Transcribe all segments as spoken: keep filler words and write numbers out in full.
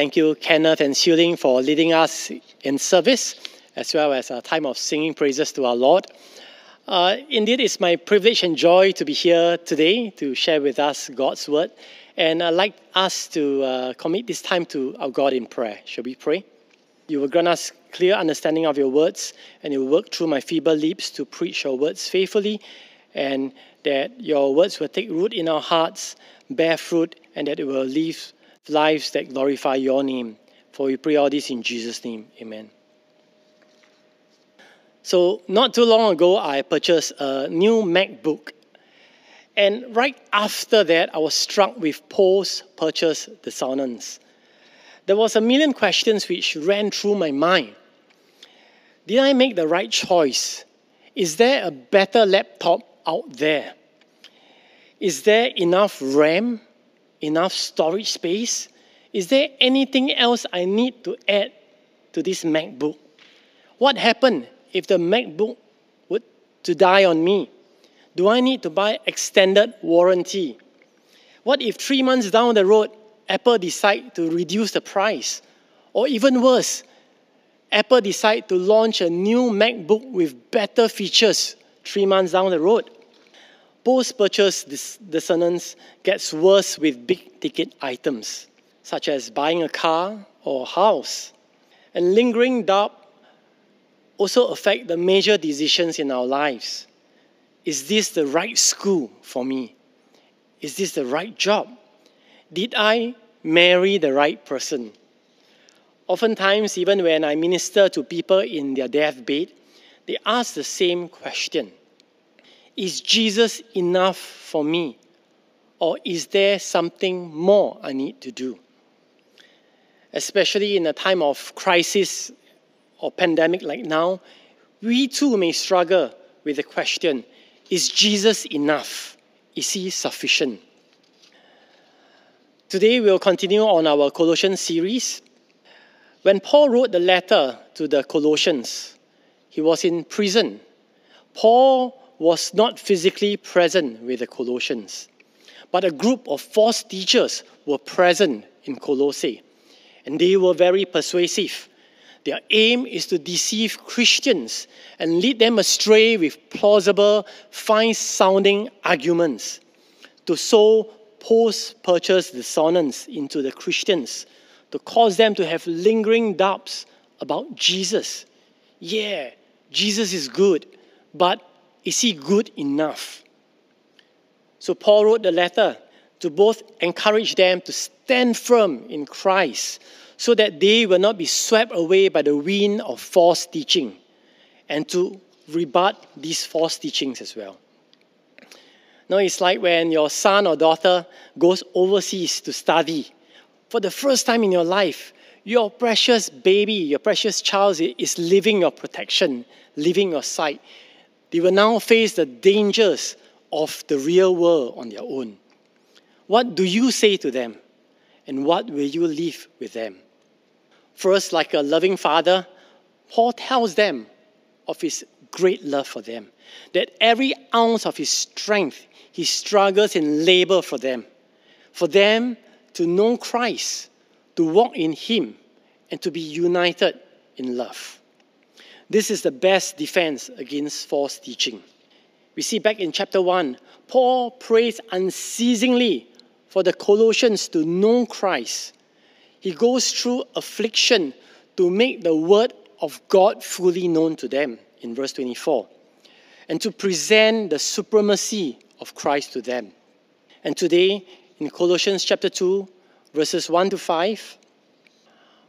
Thank you, Kenneth and Siuling, for leading us in service, as well as a time of singing praises to our Lord. Uh, indeed, it's my privilege and joy to be here today to share with us God's Word. And I'd like us to uh, commit this time to our God in prayer. Shall we pray? You will grant us clear understanding of your words, and you will work through my feeble lips to preach your words faithfully, and that your words will take root in our hearts, bear fruit, and that it will live lives that glorify your name. For we pray all this in Jesus' name. Amen. So, not too long ago, I purchased a new MacBook. And right after that, I was struck with post-purchase dissonance. There was a million questions which ran through my mind. Did I make the right choice? Is there a better laptop out there? Is there enough RAM? Enough storage space? Is there anything else I need to add to this MacBook? What happened if the MacBook would to die on me? Do I need to buy extended warranty? What if three months down the road, Apple decide to reduce the price? Or even worse, Apple decide to launch a new MacBook with better features three months down the road? Post-purchase dis- dissonance gets worse with big-ticket items, such as buying a car or a house. And lingering doubt also affects the major decisions in our lives. Is this the right school for me? Is this the right job? Did I marry the right person? Oftentimes, even when I minister to people in their deathbed, they ask the same question. Is Jesus enough for me? Or is there something more I need to do? Especially in a time of crisis or pandemic like now, we too may struggle with the question, is Jesus enough? Is he sufficient? Today we'll continue on our Colossians series. When Paul wrote the letter to the Colossians, he was in prison. Paul was not physically present with the Colossians, but a group of false teachers were present in Colossae, and they were very persuasive. Their aim is to deceive Christians and lead them astray with plausible, fine-sounding arguments, to sow post-purchase dissonance into the Christians, to cause them to have lingering doubts about Jesus. Yeah, Jesus is good, but is he good enough? So Paul wrote the letter to both encourage them to stand firm in Christ so that they will not be swept away by the wind of false teaching, and to rebut these false teachings as well. Now it's like when your son or daughter goes overseas to study. For the first time in your life, your precious baby, your precious child is leaving your protection, leaving your sight. They will now face the dangers of the real world on their own. What do you say to them? And what will you leave with them? First, like a loving father, Paul tells them of his great love for them, that every ounce of his strength, he struggles in labor for them, for them to know Christ, to walk in him, and to be united in love. This is the best defense against false teaching. We see back in chapter one, Paul prays unceasingly for the Colossians to know Christ. He goes through affliction to make the word of God fully known to them, in verse twenty-four, and to present the supremacy of Christ to them. And today, in Colossians chapter two, verses one to five,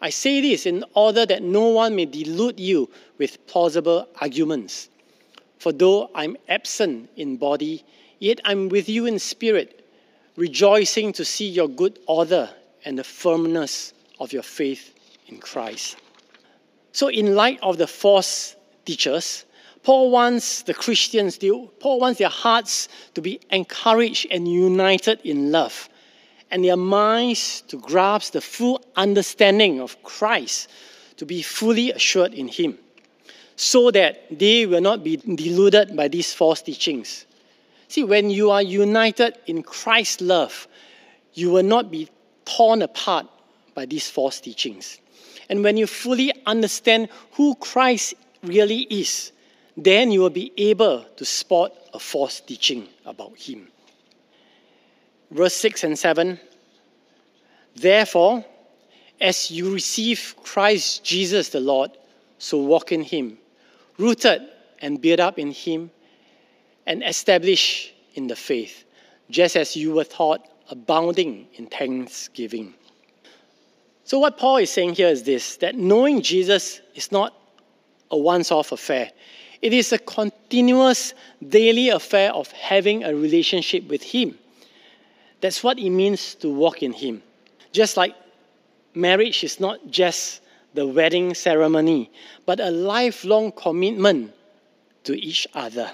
I say this in order that no one may delude you with plausible arguments. For though I'm absent in body, yet I'm with you in spirit, rejoicing to see your good order and the firmness of your faith in Christ. So in light of the false teachers, Paul wants the Christians, Paul wants their hearts to be encouraged and united in love, and their minds to grasp the full understanding of Christ, to be fully assured in Him, so that they will not be deluded by these false teachings. See, when you are united in Christ's love, you will not be torn apart by these false teachings. And when you fully understand who Christ really is, then you will be able to spot a false teaching about Him. Verse six and seven, therefore, as you receive Christ Jesus the Lord, so walk in Him, rooted and built up in Him, and established in the faith, just as you were taught, abounding in thanksgiving. So what Paul is saying here is this, that knowing Jesus is not a once-off affair. It is a continuous daily affair of having a relationship with Him. That's what it means to walk in Him. Just like marriage is not just the wedding ceremony, but a lifelong commitment to each other.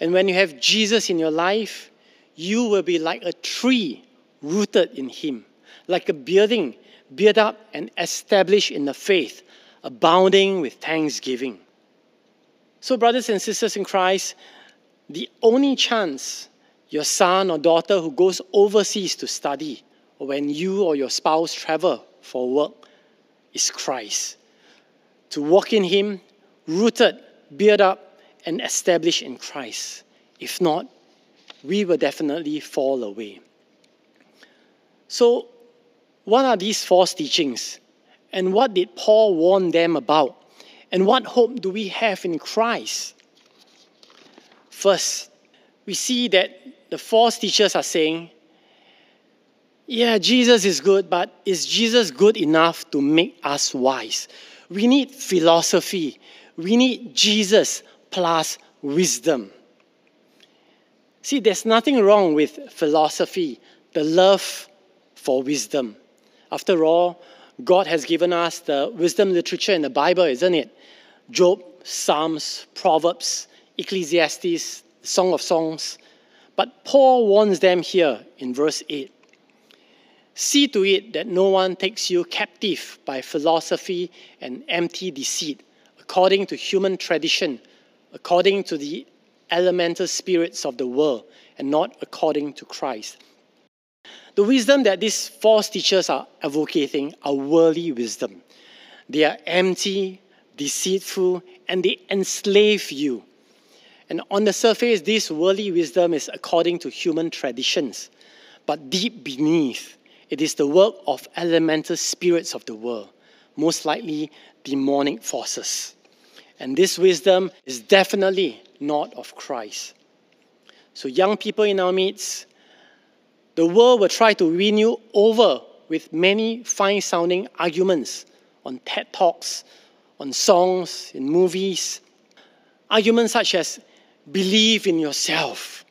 And when you have Jesus in your life, you will be like a tree rooted in Him, like a building built up and established in the faith, abounding with thanksgiving. So, brothers and sisters in Christ, the only chance your son or daughter who goes overseas to study, or when you or your spouse travel for work, is Christ. To walk in Him, rooted, built up, and established in Christ. If not, we will definitely fall away. So, what are these false teachings? And what did Paul warn them about? And what hope do we have in Christ? First, we see that the false teachers are saying, yeah, Jesus is good, but is Jesus good enough to make us wise? We need philosophy. We need Jesus plus wisdom. See, there's nothing wrong with philosophy, the love for wisdom. After all, God has given us the wisdom literature in the Bible, isn't it? Job, Psalms, Proverbs, Ecclesiastes, Song of Songs. But Paul warns them here in verse eight. See to it that no one takes you captive by philosophy and empty deceit, according to human tradition, according to the elemental spirits of the world, and not according to Christ. The wisdom that these false teachers are advocating are worldly wisdom. They are empty, deceitful, and they enslave you. And on the surface, this worldly wisdom is according to human traditions. But deep beneath, it is the work of elemental spirits of the world, most likely demonic forces. And this wisdom is definitely not of Christ. So young people in our midst, the world will try to win you over with many fine-sounding arguments on TED Talks, on songs, in movies. Arguments such as, believe in yourself.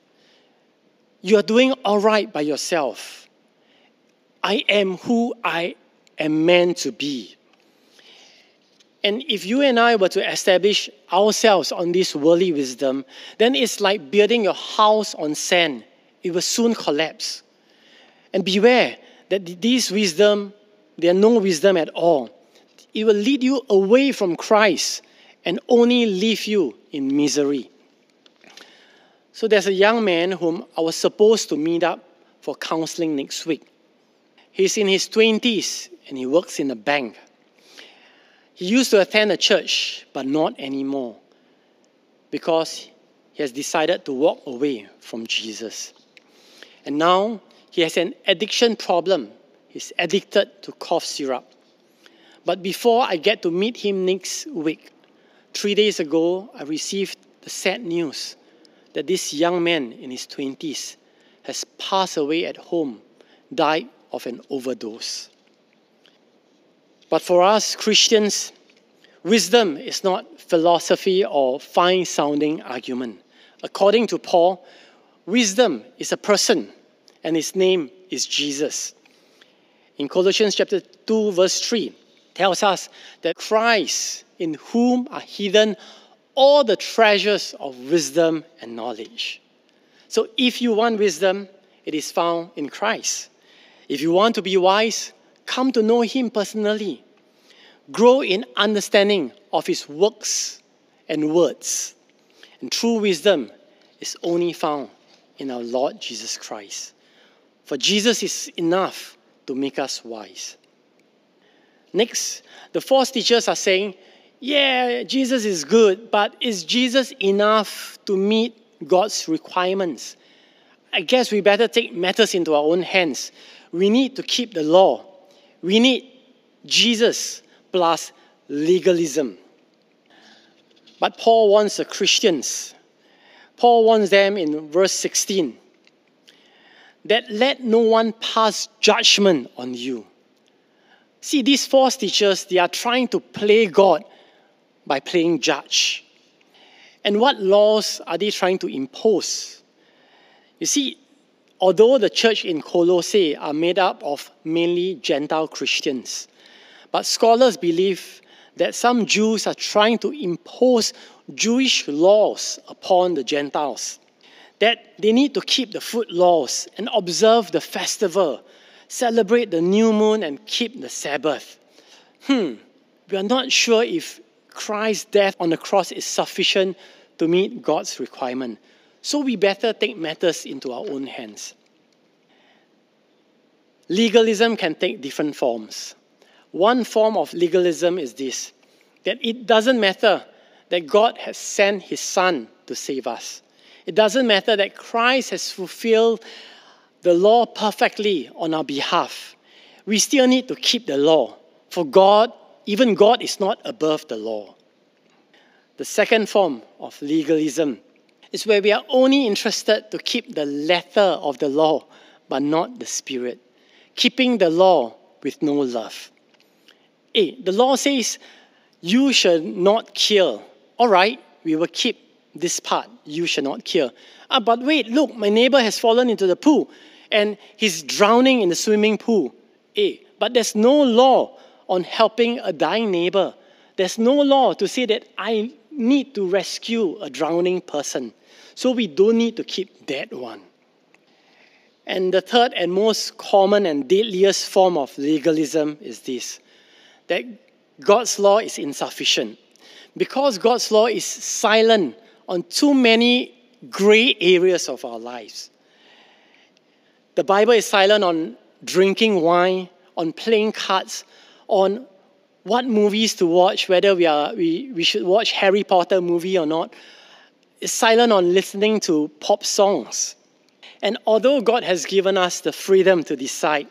You are doing all right by yourself. I am who I am meant to be. And if you and I were to establish ourselves on this worldly wisdom, then it's like building your house on sand. It will soon collapse. And beware that these wisdom, they are no wisdom at all. It will lead you away from Christ and only leave you in misery. So there's a young man whom I was supposed to meet up for counseling next week. He's in his twenties and he works in a bank. He used to attend a church, but not anymore, because he has decided to walk away from Jesus. And now he has an addiction problem. He's addicted to cough syrup. But before I get to meet him next week, three days ago, I received the sad news that this young man in his twenties has passed away at home, died of an overdose. But for us Christians, wisdom is not philosophy or fine-sounding argument. According to Paul, wisdom is a person, and His name is Jesus. In Colossians chapter two, verse three, tells us that Christ, in whom are hidden all the treasures of wisdom and knowledge. So if you want wisdom, it is found in Christ. If you want to be wise, come to know Him personally. Grow in understanding of His works and words. And true wisdom is only found in our Lord Jesus Christ. For Jesus is enough to make us wise. Next, the false teachers are saying, yeah, Jesus is good, but is Jesus enough to meet God's requirements? I guess we better take matters into our own hands. We need to keep the law. We need Jesus plus legalism. But Paul warns the Christians. Paul warns them in verse sixteen that let no one pass judgment on you. See, these false teachers, they are trying to play God by playing judge. And what laws are they trying to impose? You see, although the church in Colossae are made up of mainly Gentile Christians, but scholars believe that some Jews are trying to impose Jewish laws upon the Gentiles, that they need to keep the food laws and observe the festival, celebrate the new moon and keep the Sabbath. Hmm, we are not sure if Christ's death on the cross is sufficient to meet God's requirement. So we better take matters into our own hands. Legalism can take different forms. One form of legalism is this, that it doesn't matter that God has sent His Son to save us. It doesn't matter that Christ has fulfilled the law perfectly on our behalf. We still need to keep the law, for God, even God is not above the law. The second form of legalism is where we are only interested to keep the letter of the law, but not the spirit. Keeping the law with no love. Hey, the law says, you shall not kill. All right, we will keep this part, you shall not kill. Ah, but wait, look, my neighbor has fallen into the pool and he's drowning in the swimming pool. Hey, but there's no law on helping a dying neighbor. There's no law to say that I need to rescue a drowning person. So we don't need to keep that one. And the third and most common and deadliest form of legalism is this, that God's law is insufficient. Because God's law is silent on too many grey areas of our lives. The Bible is silent on drinking wine, on playing cards, on what movies to watch, whether we, are, we, we should watch Harry Potter movie or not. It's silent on listening to pop songs. And although God has given us the freedom to decide,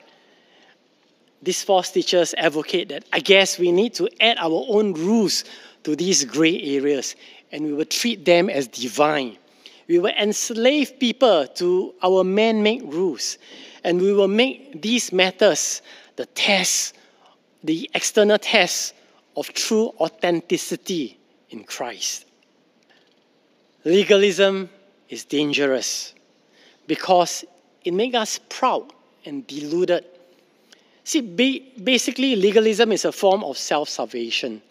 these false teachers advocate that, I guess we need to add our own rules to these grey areas, and we will treat them as divine. We will enslave people to our man-made rules, and we will make these matters the test, the external test of true authenticity in Christ. Legalism is dangerous because it makes us proud and deluded. See, basically legalism is a form of self-salvation.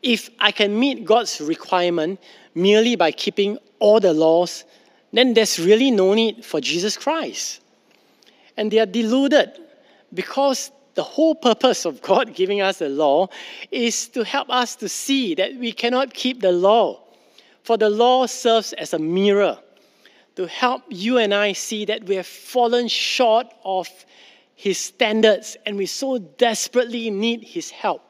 If I can meet God's requirement merely by keeping all the laws, then there's really no need for Jesus Christ. And they are deluded because the whole purpose of God giving us the law is to help us to see that we cannot keep the law. For the law serves as a mirror to help you and I see that we have fallen short of His standards and we so desperately need His help.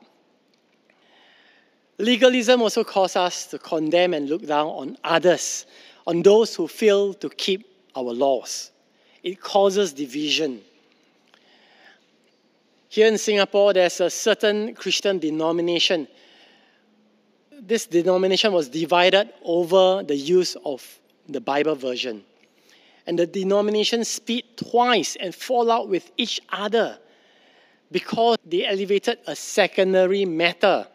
Legalism also causes us to condemn and look down on others, on those who fail to keep our laws. It causes division. Here in Singapore, there's a certain Christian denomination. This denomination was divided over the use of the Bible version. And the denominations split twice and fall out with each other because they elevated a secondary matter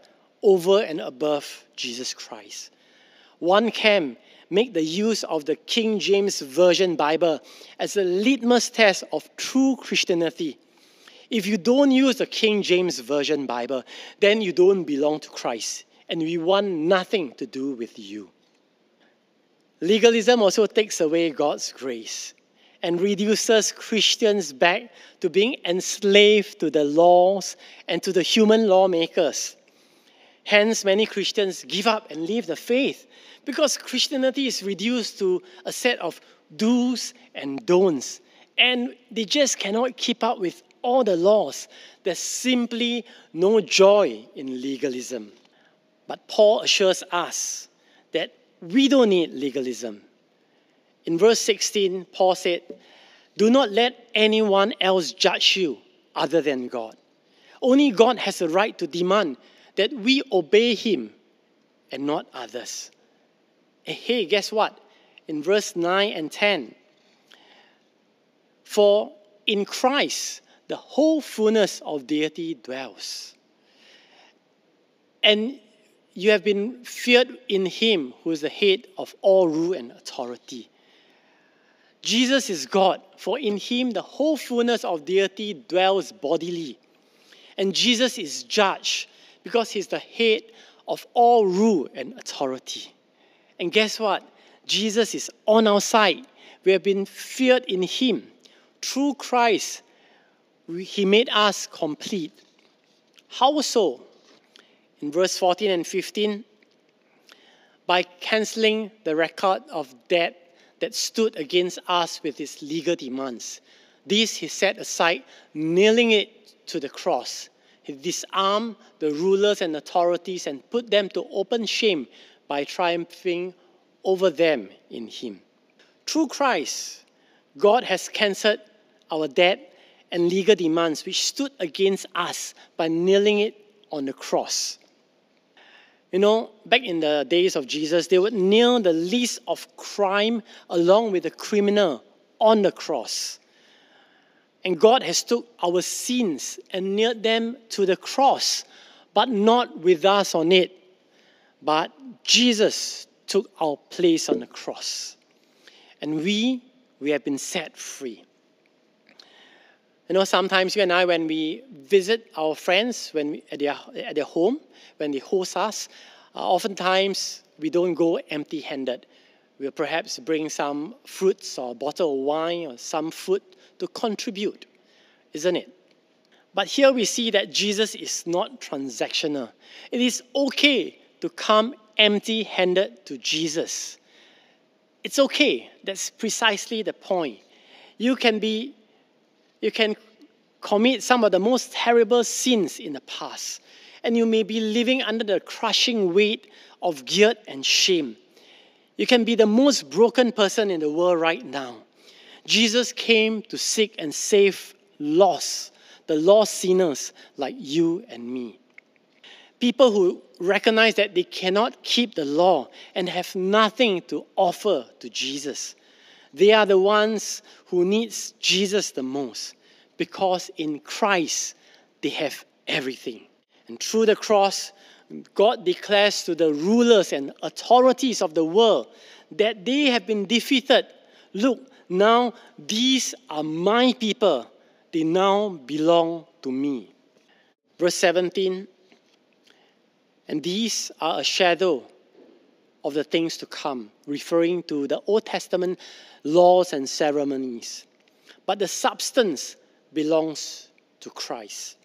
over and above Jesus Christ. One camp make the use of the King James Version Bible as a litmus test of true Christianity. If you don't use the King James Version Bible, then you don't belong to Christ, and we want nothing to do with you. Legalism also takes away God's grace and reduces Christians back to being enslaved to the laws and to the human lawmakers. Hence, many Christians give up and leave the faith because Christianity is reduced to a set of do's and don'ts, and they just cannot keep up with all the laws. There's simply no joy in legalism. But Paul assures us that we don't need legalism. In verse sixteen, Paul said, "Do not let anyone else judge you other than God. Only God has a right to demand that we obey Him and not others." And hey, guess what? In verse nine and ten, "For in Christ the whole fullness of deity dwells, and you have been filled in Him who is the head of all rule and authority." Jesus is God, for in Him the whole fullness of deity dwells bodily. And Jesus is judge, because He's the head of all rule and authority. And guess what? Jesus is on our side. We have been filled in Him. Through Christ, He made us complete. How so? In verse fourteen and fifteen, "By cancelling the record of debt that stood against us with its legal demands. This He set aside, nailing it to the cross. He disarmed the rulers and authorities and put them to open shame by triumphing over them in Him." Through Christ, God has cancelled our debt and legal demands which stood against us by nailing it on the cross. You know, back in the days of Jesus, they would nail the list of crime along with the criminal on the cross. And God has took our sins and nailed them to the cross, but not with us on it. But Jesus took our place on the cross. And we, we have been set free. You know, sometimes you and I, when we visit our friends when we, at, their, at their home, when they host us, uh, oftentimes we don't go empty-handed. We'll perhaps bring some fruits or a bottle of wine or some food to contribute, isn't it? But here we see that Jesus is not transactional. It is okay to come empty-handed to Jesus. It's okay. That's precisely the point. You can be, you can commit some of the most terrible sins in the past, and you may be living under the crushing weight of guilt and shame. You can be the most broken person in the world right now. Jesus came to seek and save lost, the lost sinners like you and me. People who recognize that they cannot keep the law and have nothing to offer to Jesus. They are the ones who need Jesus the most, because in Christ they have everything. And through the cross, God declares to the rulers and authorities of the world that they have been defeated. Look, now these are my people. They now belong to me. Verse seventeen, "And these are a shadow of the things to come," referring to the Old Testament laws and ceremonies. "But the substance belongs to Christ."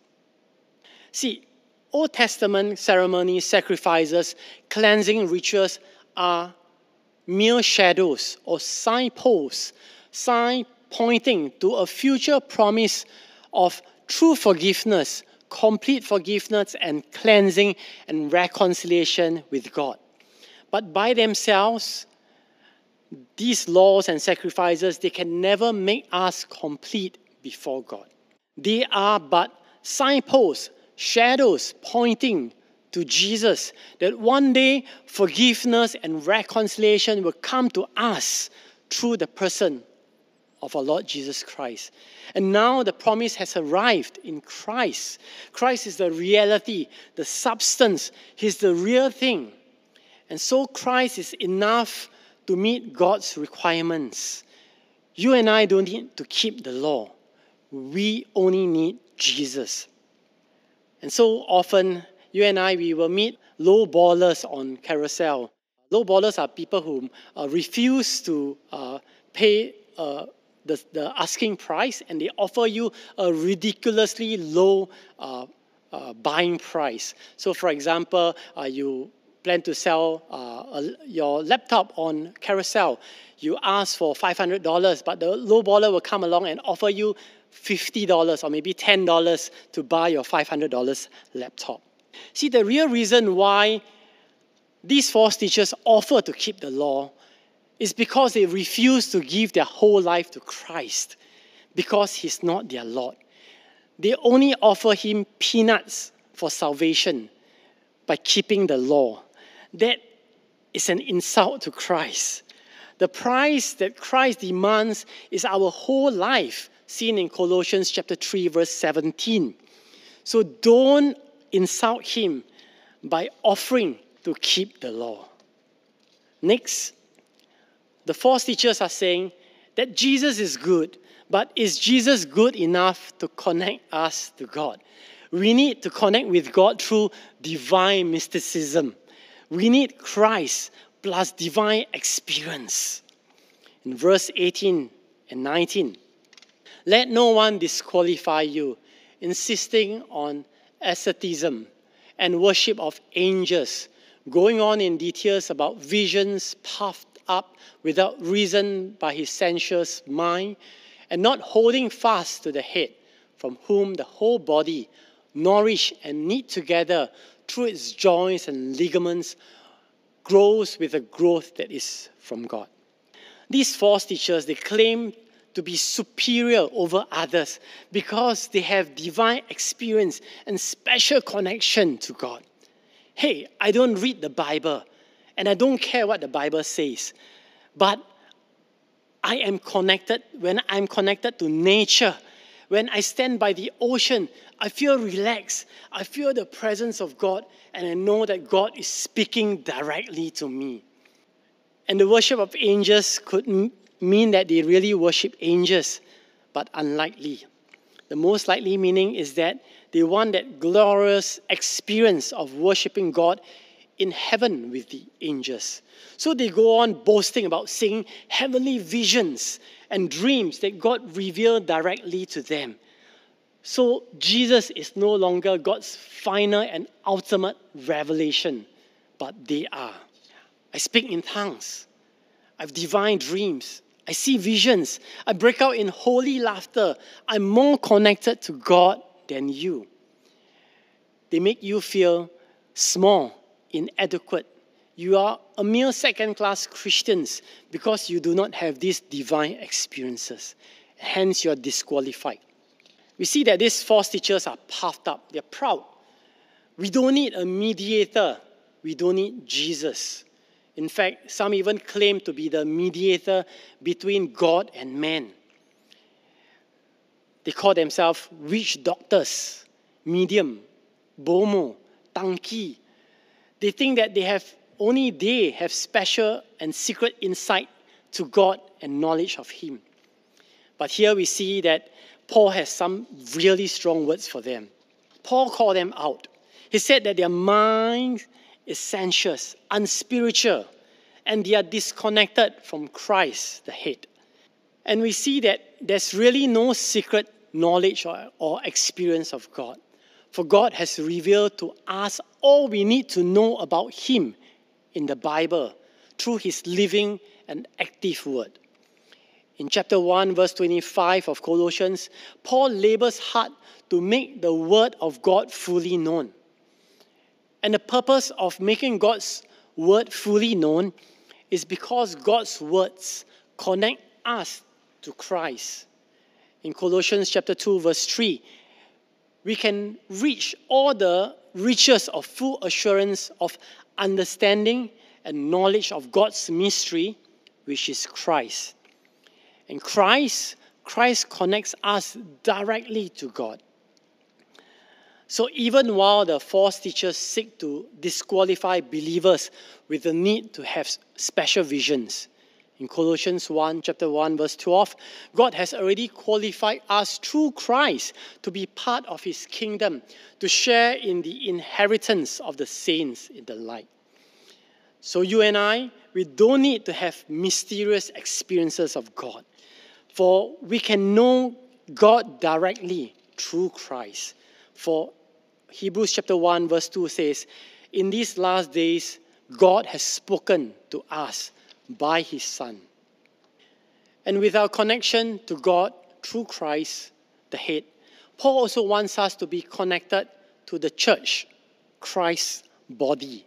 See, Old Testament ceremonies, sacrifices, cleansing rituals are mere shadows or signposts, sign pointing to a future promise of true forgiveness, complete forgiveness and cleansing and reconciliation with God. But by themselves, these laws and sacrifices, they can never make us complete before God. They are but signposts, shadows pointing to Jesus, that one day forgiveness and reconciliation will come to us through the person of our Lord Jesus Christ. And now the promise has arrived in Christ. Christ is the reality, the substance. He's the real thing. And so Christ is enough to meet God's requirements. You and I don't need to keep the law. We only need Jesus. And so often, you and I, we will meet low ballers on Carousel. Low ballers are people who uh, refuse to uh, pay uh, the, the asking price, and they offer you a ridiculously low uh, uh, buying price. So for example, uh, you plan to sell uh, a, your laptop on Carousel. You ask for five hundred dollars, but the low baller will come along and offer you fifty dollars or maybe ten dollars to buy your five hundred dollars laptop. See, the real reason why these false teachers offer to keep the law is because they refuse to give their whole life to Christ, because He's not their Lord. They only offer Him peanuts for salvation by keeping the law. That is an insult to Christ. The price that Christ demands is our whole life, seen in Colossians chapter three, verse seventeen. So don't insult Him by offering to keep the law. Next, the false teachers are saying that Jesus is good, but is Jesus good enough to connect us to God? We need to connect with God through divine mysticism. We need Christ plus divine experience. In verse eighteen and nineteen, let no one disqualify you, insisting on asceticism and worship of angels, going on in details about visions puffed up without reason by his sensuous mind, and not holding fast to the head, from whom the whole body, nourished and knit together through its joints and ligaments, grows with the growth that is from God. These false teachers, they claim to be superior over others because they have divine experience and special connection to God. Hey, I don't read the Bible, and I don't care what the Bible says, but I am connected. When I'm connected to nature, when I stand by the ocean, I feel relaxed. I feel the presence of God, and I know that God is speaking directly to me. And the worship of angels could m- mean that they really worship angels, but unlikely. The most likely meaning is that they want that glorious experience of worshiping God in heaven with the angels. So they go on boasting about seeing heavenly visions and dreams that God revealed directly to them. So Jesus is no longer God's final and ultimate revelation, but they are. I speak in tongues. I have divine dreams. I see visions. I break out in holy laughter. I'm more connected to God than you. They make you feel small, inadequate. You are a mere second-class Christians because you do not have these divine experiences. Hence, you are disqualified. We see that these false teachers are puffed up. They're proud. We don't need a mediator. We don't need Jesus. In fact, some even claim to be the mediator between God and man. They call themselves witch doctors, medium, bomo, tanki. They think that they have only they have special and secret insight to God and knowledge of Him. But here we see that Paul has some really strong words for them. Paul called them out. He said that their minds is sensuous, unspiritual, and they are disconnected from Christ, the head. And we see that there's really no secret knowledge or, or experience of God. For God has revealed to us all we need to know about Him in the Bible through His living and active word. In chapter one, verse twenty-five of Colossians, Paul labors hard to make the word of God fully known. And the purpose of making God's word fully known is because God's words connect us to Christ. In Colossians chapter two, verse three, we can reach all the riches of full assurance of understanding and knowledge of God's mystery, which is Christ. And Christ, Christ connects us directly to God. So even while the false teachers seek to disqualify believers with the need to have special visions, In Colossians one, chapter one, verse twelve, God has already qualified us through Christ to be part of his kingdom, to share in the inheritance of the saints in the light. So you and I, we don't need to have mysterious experiences of God, for we can know God directly through Christ. For Hebrews chapter one, verse two says, in these last days, God has spoken to us by his Son. And with our connection to God through Christ, the head, Paul also wants us to be connected to the church, Christ's body.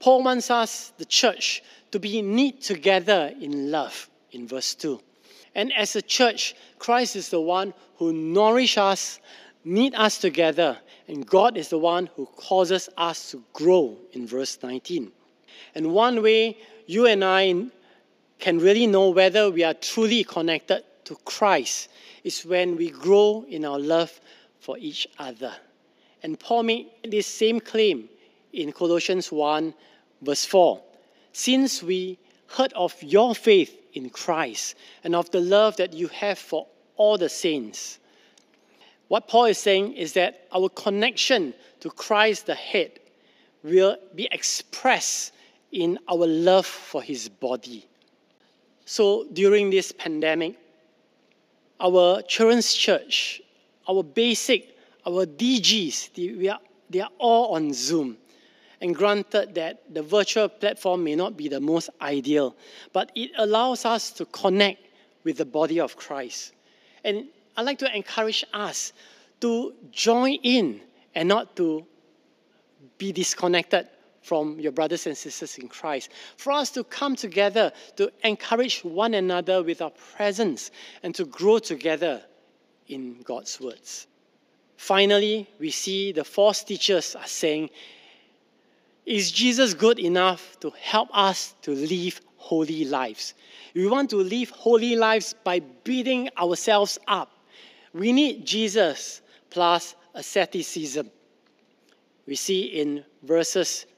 Paul wants us, the church, to be knit together in love, in verse two. And as a church, Christ is the one who nourishes us, knit us together, and God is the one who causes us to grow, in verse nineteen. And one way you and I can really know whether we are truly connected to Christ is when we grow in our love for each other. And Paul made this same claim in Colossians one, verse four. Since we heard of your faith in Christ and of the love that you have for all the saints. What Paul is saying is that our connection to Christ the head will be expressed in our love for his body. So during this pandemic, our children's church, our basic, our D Gs, they, we are, they are all on Zoom. And granted that the virtual platform may not be the most ideal, but it allows us to connect with the body of Christ. And I'd like to encourage us to join in and not to be disconnected from your brothers and sisters in Christ. For us to come together, to encourage one another with our presence and to grow together in God's words. Finally, we see the false teachers are saying, is Jesus good enough to help us to live holy lives? We want to live holy lives by beating ourselves up. We need Jesus plus asceticism. We see in verses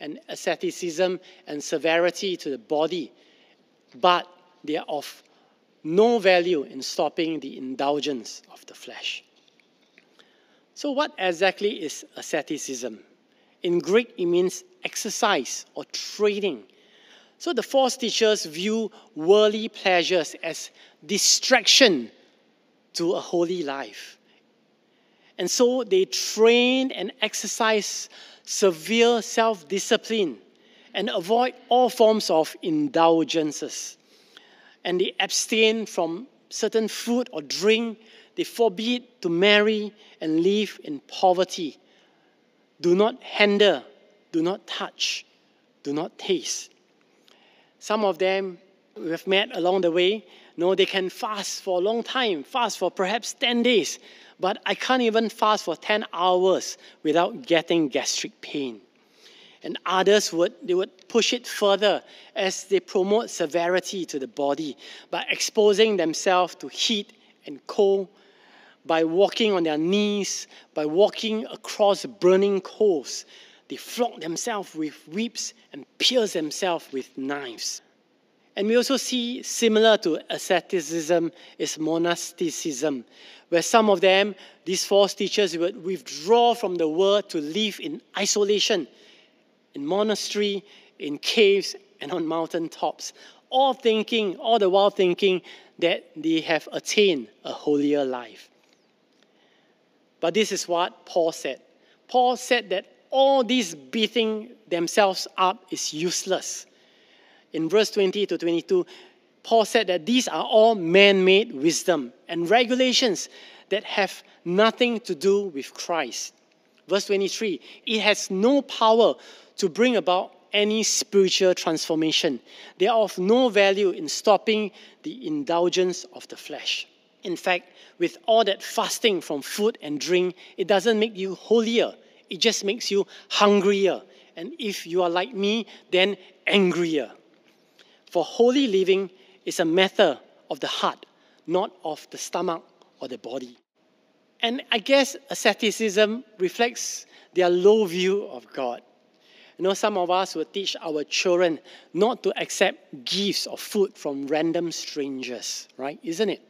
and asceticism and severity to the body, but they are of no value in stopping the indulgence of the flesh. So what exactly is asceticism? In Greek, it means exercise or training. So the false teachers view worldly pleasures as distraction to a holy life. And so they train and exercise severe self-discipline and avoid all forms of indulgences. And they abstain from certain food or drink. They forbid to marry and live in poverty. Do not handle, do not touch, do not taste. Some of them we have met along the way, no, they can fast for a long time, fast for perhaps ten days, but I can't even fast for ten hours without getting gastric pain. And others would, they would push it further as they promote severity to the body by exposing themselves to heat and cold, by walking on their knees, by walking across burning coals. They flog themselves with whips and pierce themselves with knives. And we also see, similar to asceticism, is monasticism, where some of them, these false teachers, would withdraw from the world to live in isolation, in monastery, in caves, and on mountain tops, all thinking, all the while thinking that they have attained a holier life. But this is what Paul said. Paul said that all these beating themselves up is useless. In verse twenty to twenty-two, Paul said that these are all man-made wisdom and regulations that have nothing to do with Christ. Verse twenty-three, it has no power to bring about any spiritual transformation. They are of no value in stopping the indulgence of the flesh. In fact, with all that fasting from food and drink, it doesn't make you holier. It just makes you hungrier. And if you are like me, then angrier. For holy living is a matter of the heart, not of the stomach or the body. And I guess asceticism reflects their low view of God. You know, some of us will teach our children not to accept gifts of food from random strangers, right? Isn't it?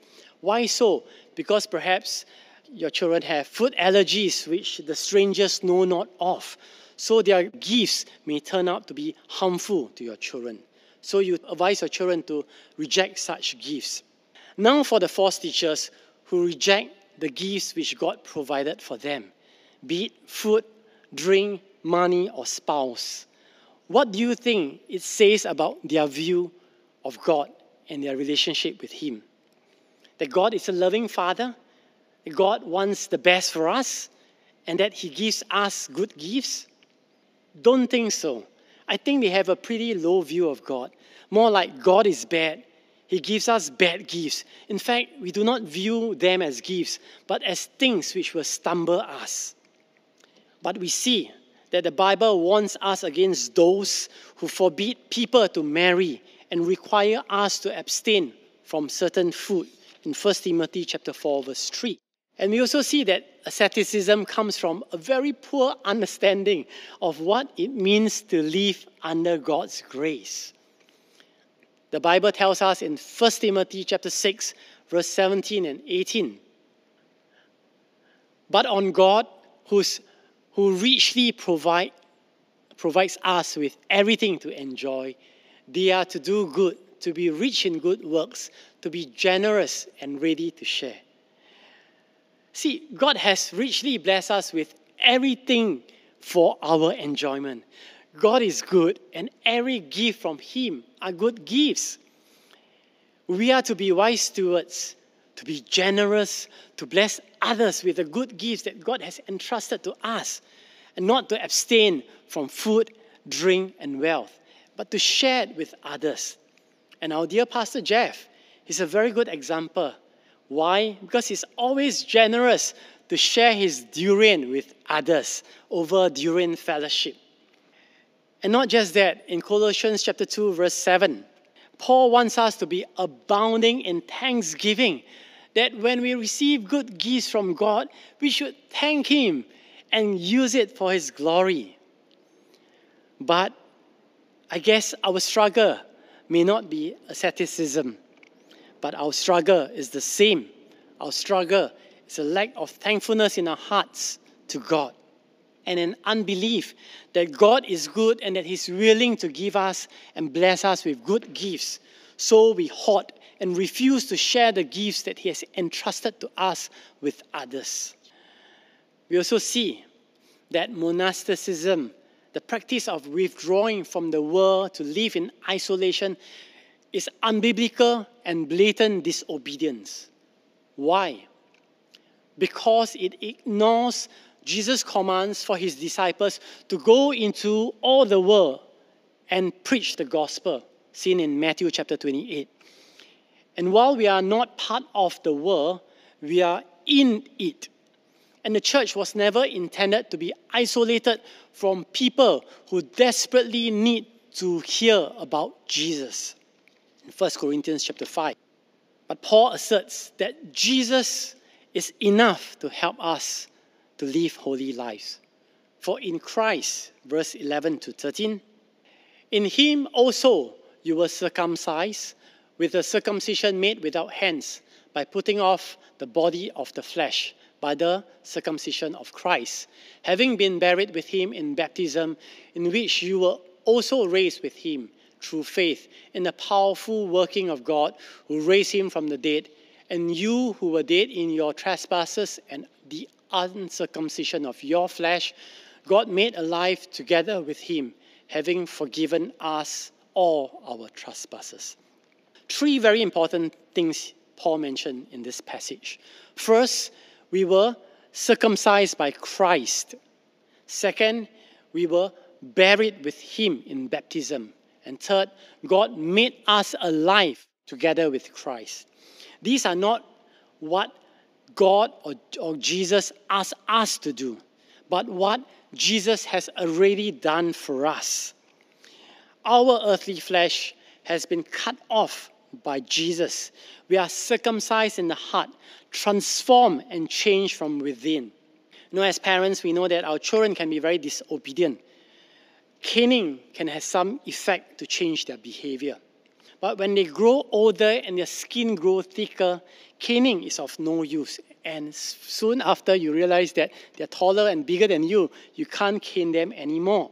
Why so? Because perhaps your children have food allergies which the strangers know not of. So their gifts may turn out to be harmful to your children. So you advise your children to reject such gifts. Now for the false teachers who reject the gifts which God provided for them, be it food, drink, money, or spouse. What do you think it says about their view of God and their relationship with Him? That God is a loving Father, that God wants the best for us, and that He gives us good gifts? Don't think so. I think they have a pretty low view of God. More like God is bad. He gives us bad gifts. In fact, we do not view them as gifts, but as things which will stumble us. But we see that the Bible warns us against those who forbid people to marry and require us to abstain from certain food in First Timothy chapter four, verse three. And we also see that asceticism comes from a very poor understanding of what it means to live under God's grace. The Bible tells us in First Timothy chapter six, verse seventeen and eighteen, "But on God, who's who richly provide, provides us with everything to enjoy. They are to do good, to be rich in good works, to be generous and ready to share." See, God has richly blessed us with everything for our enjoyment. God is good, and every gift from Him are good gifts. We are to be wise stewards, to be generous, to bless others with the good gifts that God has entrusted to us, and not to abstain from food, drink, and wealth, but to share it with others. And our dear Pastor Jeff is a very good example. Why? Because he's always generous to share his durian with others over durian fellowship. And not just that, in Colossians chapter two, verse seven, Paul wants us to be abounding in thanksgiving, that when we receive good gifts from God, we should thank Him and use it for His glory. But I guess our struggle may not be asceticism, but our struggle is the same. Our struggle is a lack of thankfulness in our hearts to God, and an unbelief that God is good and that He's willing to give us and bless us with good gifts. So we hoard and refuse to share the gifts that He has entrusted to us with others. We also see that monasticism, the practice of withdrawing from the world to live in isolation, is unbiblical and blatant disobedience. Why? Because it ignores Jesus' commands for His disciples to go into all the world and preach the gospel, seen in Matthew chapter twenty-eight. And while we are not part of the world, we are in it. And the church was never intended to be isolated from people who desperately need to hear about Jesus. In First Corinthians chapter five. But Paul asserts that Jesus is enough to help us to live holy lives. For in Christ, verse eleven to thirteen, "In Him also you were circumcised, with a circumcision made without hands, by putting off the body of the flesh, by the circumcision of Christ, having been buried with Him in baptism, in which you were also raised with Him, through faith, in the powerful working of God, who raised Him from the dead, and you who were dead in your trespasses and the uncircumcision of your flesh, God made alive together with Him, having forgiven us all our trespasses." Three very important things Paul mentioned in this passage. First, we were circumcised by Christ. Second, we were buried with him in baptism. And third, God made us alive together with Christ. These are not what God or, or Jesus asked us to do, but what Jesus has already done for us. Our earthly flesh has been cut off by Jesus. We are circumcised in the heart, transformed and changed from within. You know, as parents, we know that our children can be very disobedient. Caning can have some effect to change their behavior. But when they grow older and their skin grows thicker, caning is of no use. And soon after, you realize that they're taller and bigger than you. You can't cane them anymore.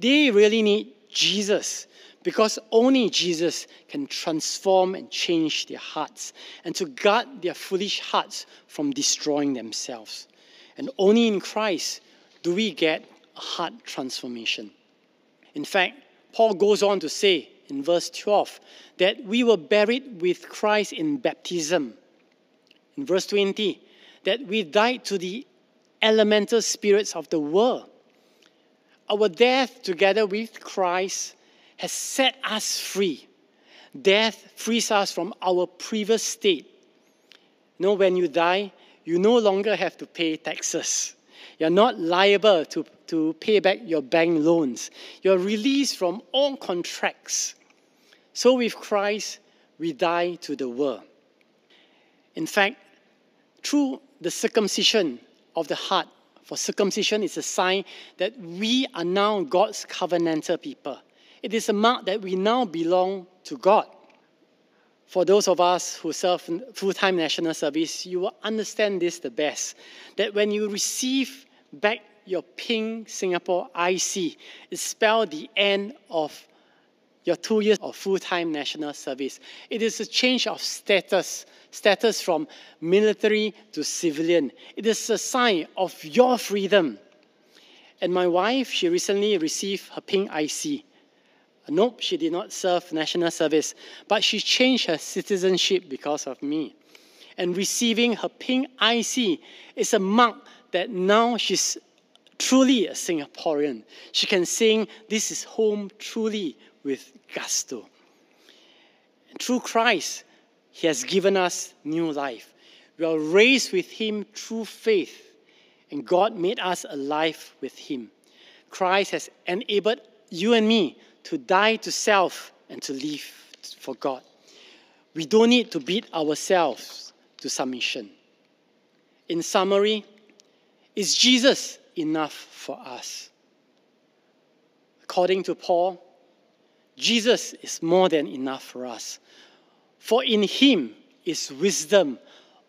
They really need Jesus, because only Jesus can transform and change their hearts and to guard their foolish hearts from destroying themselves. And only in Christ do we get a heart transformation. In fact, Paul goes on to say in verse twelve that we were buried with Christ in baptism. In verse twenty, that we died to the elemental spirits of the world. Our death together with Christ has set us free. Death frees us from our previous state. You know, when you die, you no longer have to pay taxes. You're not liable to, to pay back your bank loans. You're released from all contracts. So with Christ, we die to the world. In fact, through the circumcision of the heart, for circumcision is a sign that we are now God's covenantal people. It is a mark that we now belong to God. For those of us who serve full-time national service, you will understand this the best, that when you receive back your pink Singapore I C, it spells the end of your two years of full-time national service. It is a change of status, status from military to civilian. It is a sign of your freedom. And my wife, she recently received her pink I C. Nope, she did not serve national service, but she changed her citizenship because of me. And receiving her pink I C is a mark that now she's truly a Singaporean. She can sing, "This is home truly," with gusto. And through Christ, He has given us new life. We are raised with Him through faith, and God made us alive with Him. Christ has enabled you and me to die to self and to live for God. We don't need to beat ourselves to submission. In summary, is Jesus enough for us? According to Paul, Jesus is more than enough for us. For in Him is wisdom.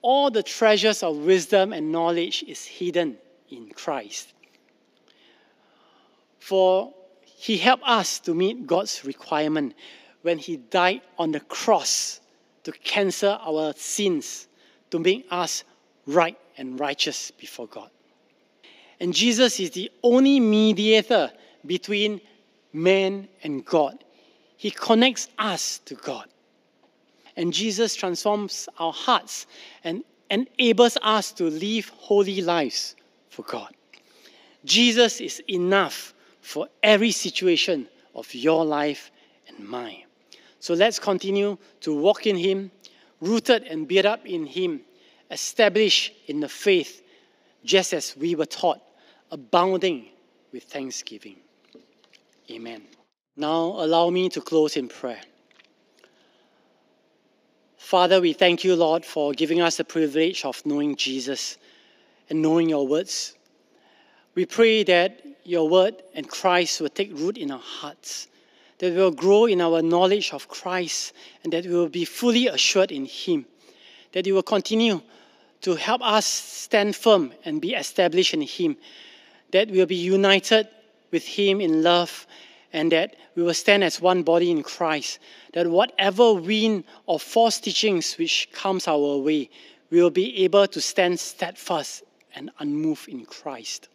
All the treasures of wisdom and knowledge is hidden in Christ. For He helped us to meet God's requirement when He died on the cross to cancel our sins, to make us right and righteous before God. And Jesus is the only mediator between man and God. He connects us to God. And Jesus transforms our hearts and enables us to live holy lives for God. Jesus is enough for every situation of your life and mine. So let's continue to walk in Him, rooted and built up in Him, established in the faith, just as we were taught, abounding with thanksgiving. Amen. Now allow me to close in prayer. Father, we thank you, Lord, for giving us the privilege of knowing Jesus and knowing your words. We pray that your word and Christ will take root in our hearts, that we will grow in our knowledge of Christ, and that we will be fully assured in Him, that you will continue to help us stand firm and be established in Him, that we will be united with Him in love, and that we will stand as one body in Christ, that whatever wind or false teachings which comes our way, we will be able to stand steadfast and unmoved in Christ.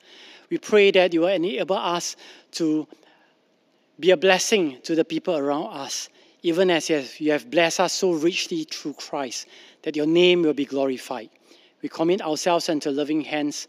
We pray that you will enable us to be a blessing to the people around us, even as you have blessed us so richly through Christ, that your name will be glorified. We commit ourselves into loving hands,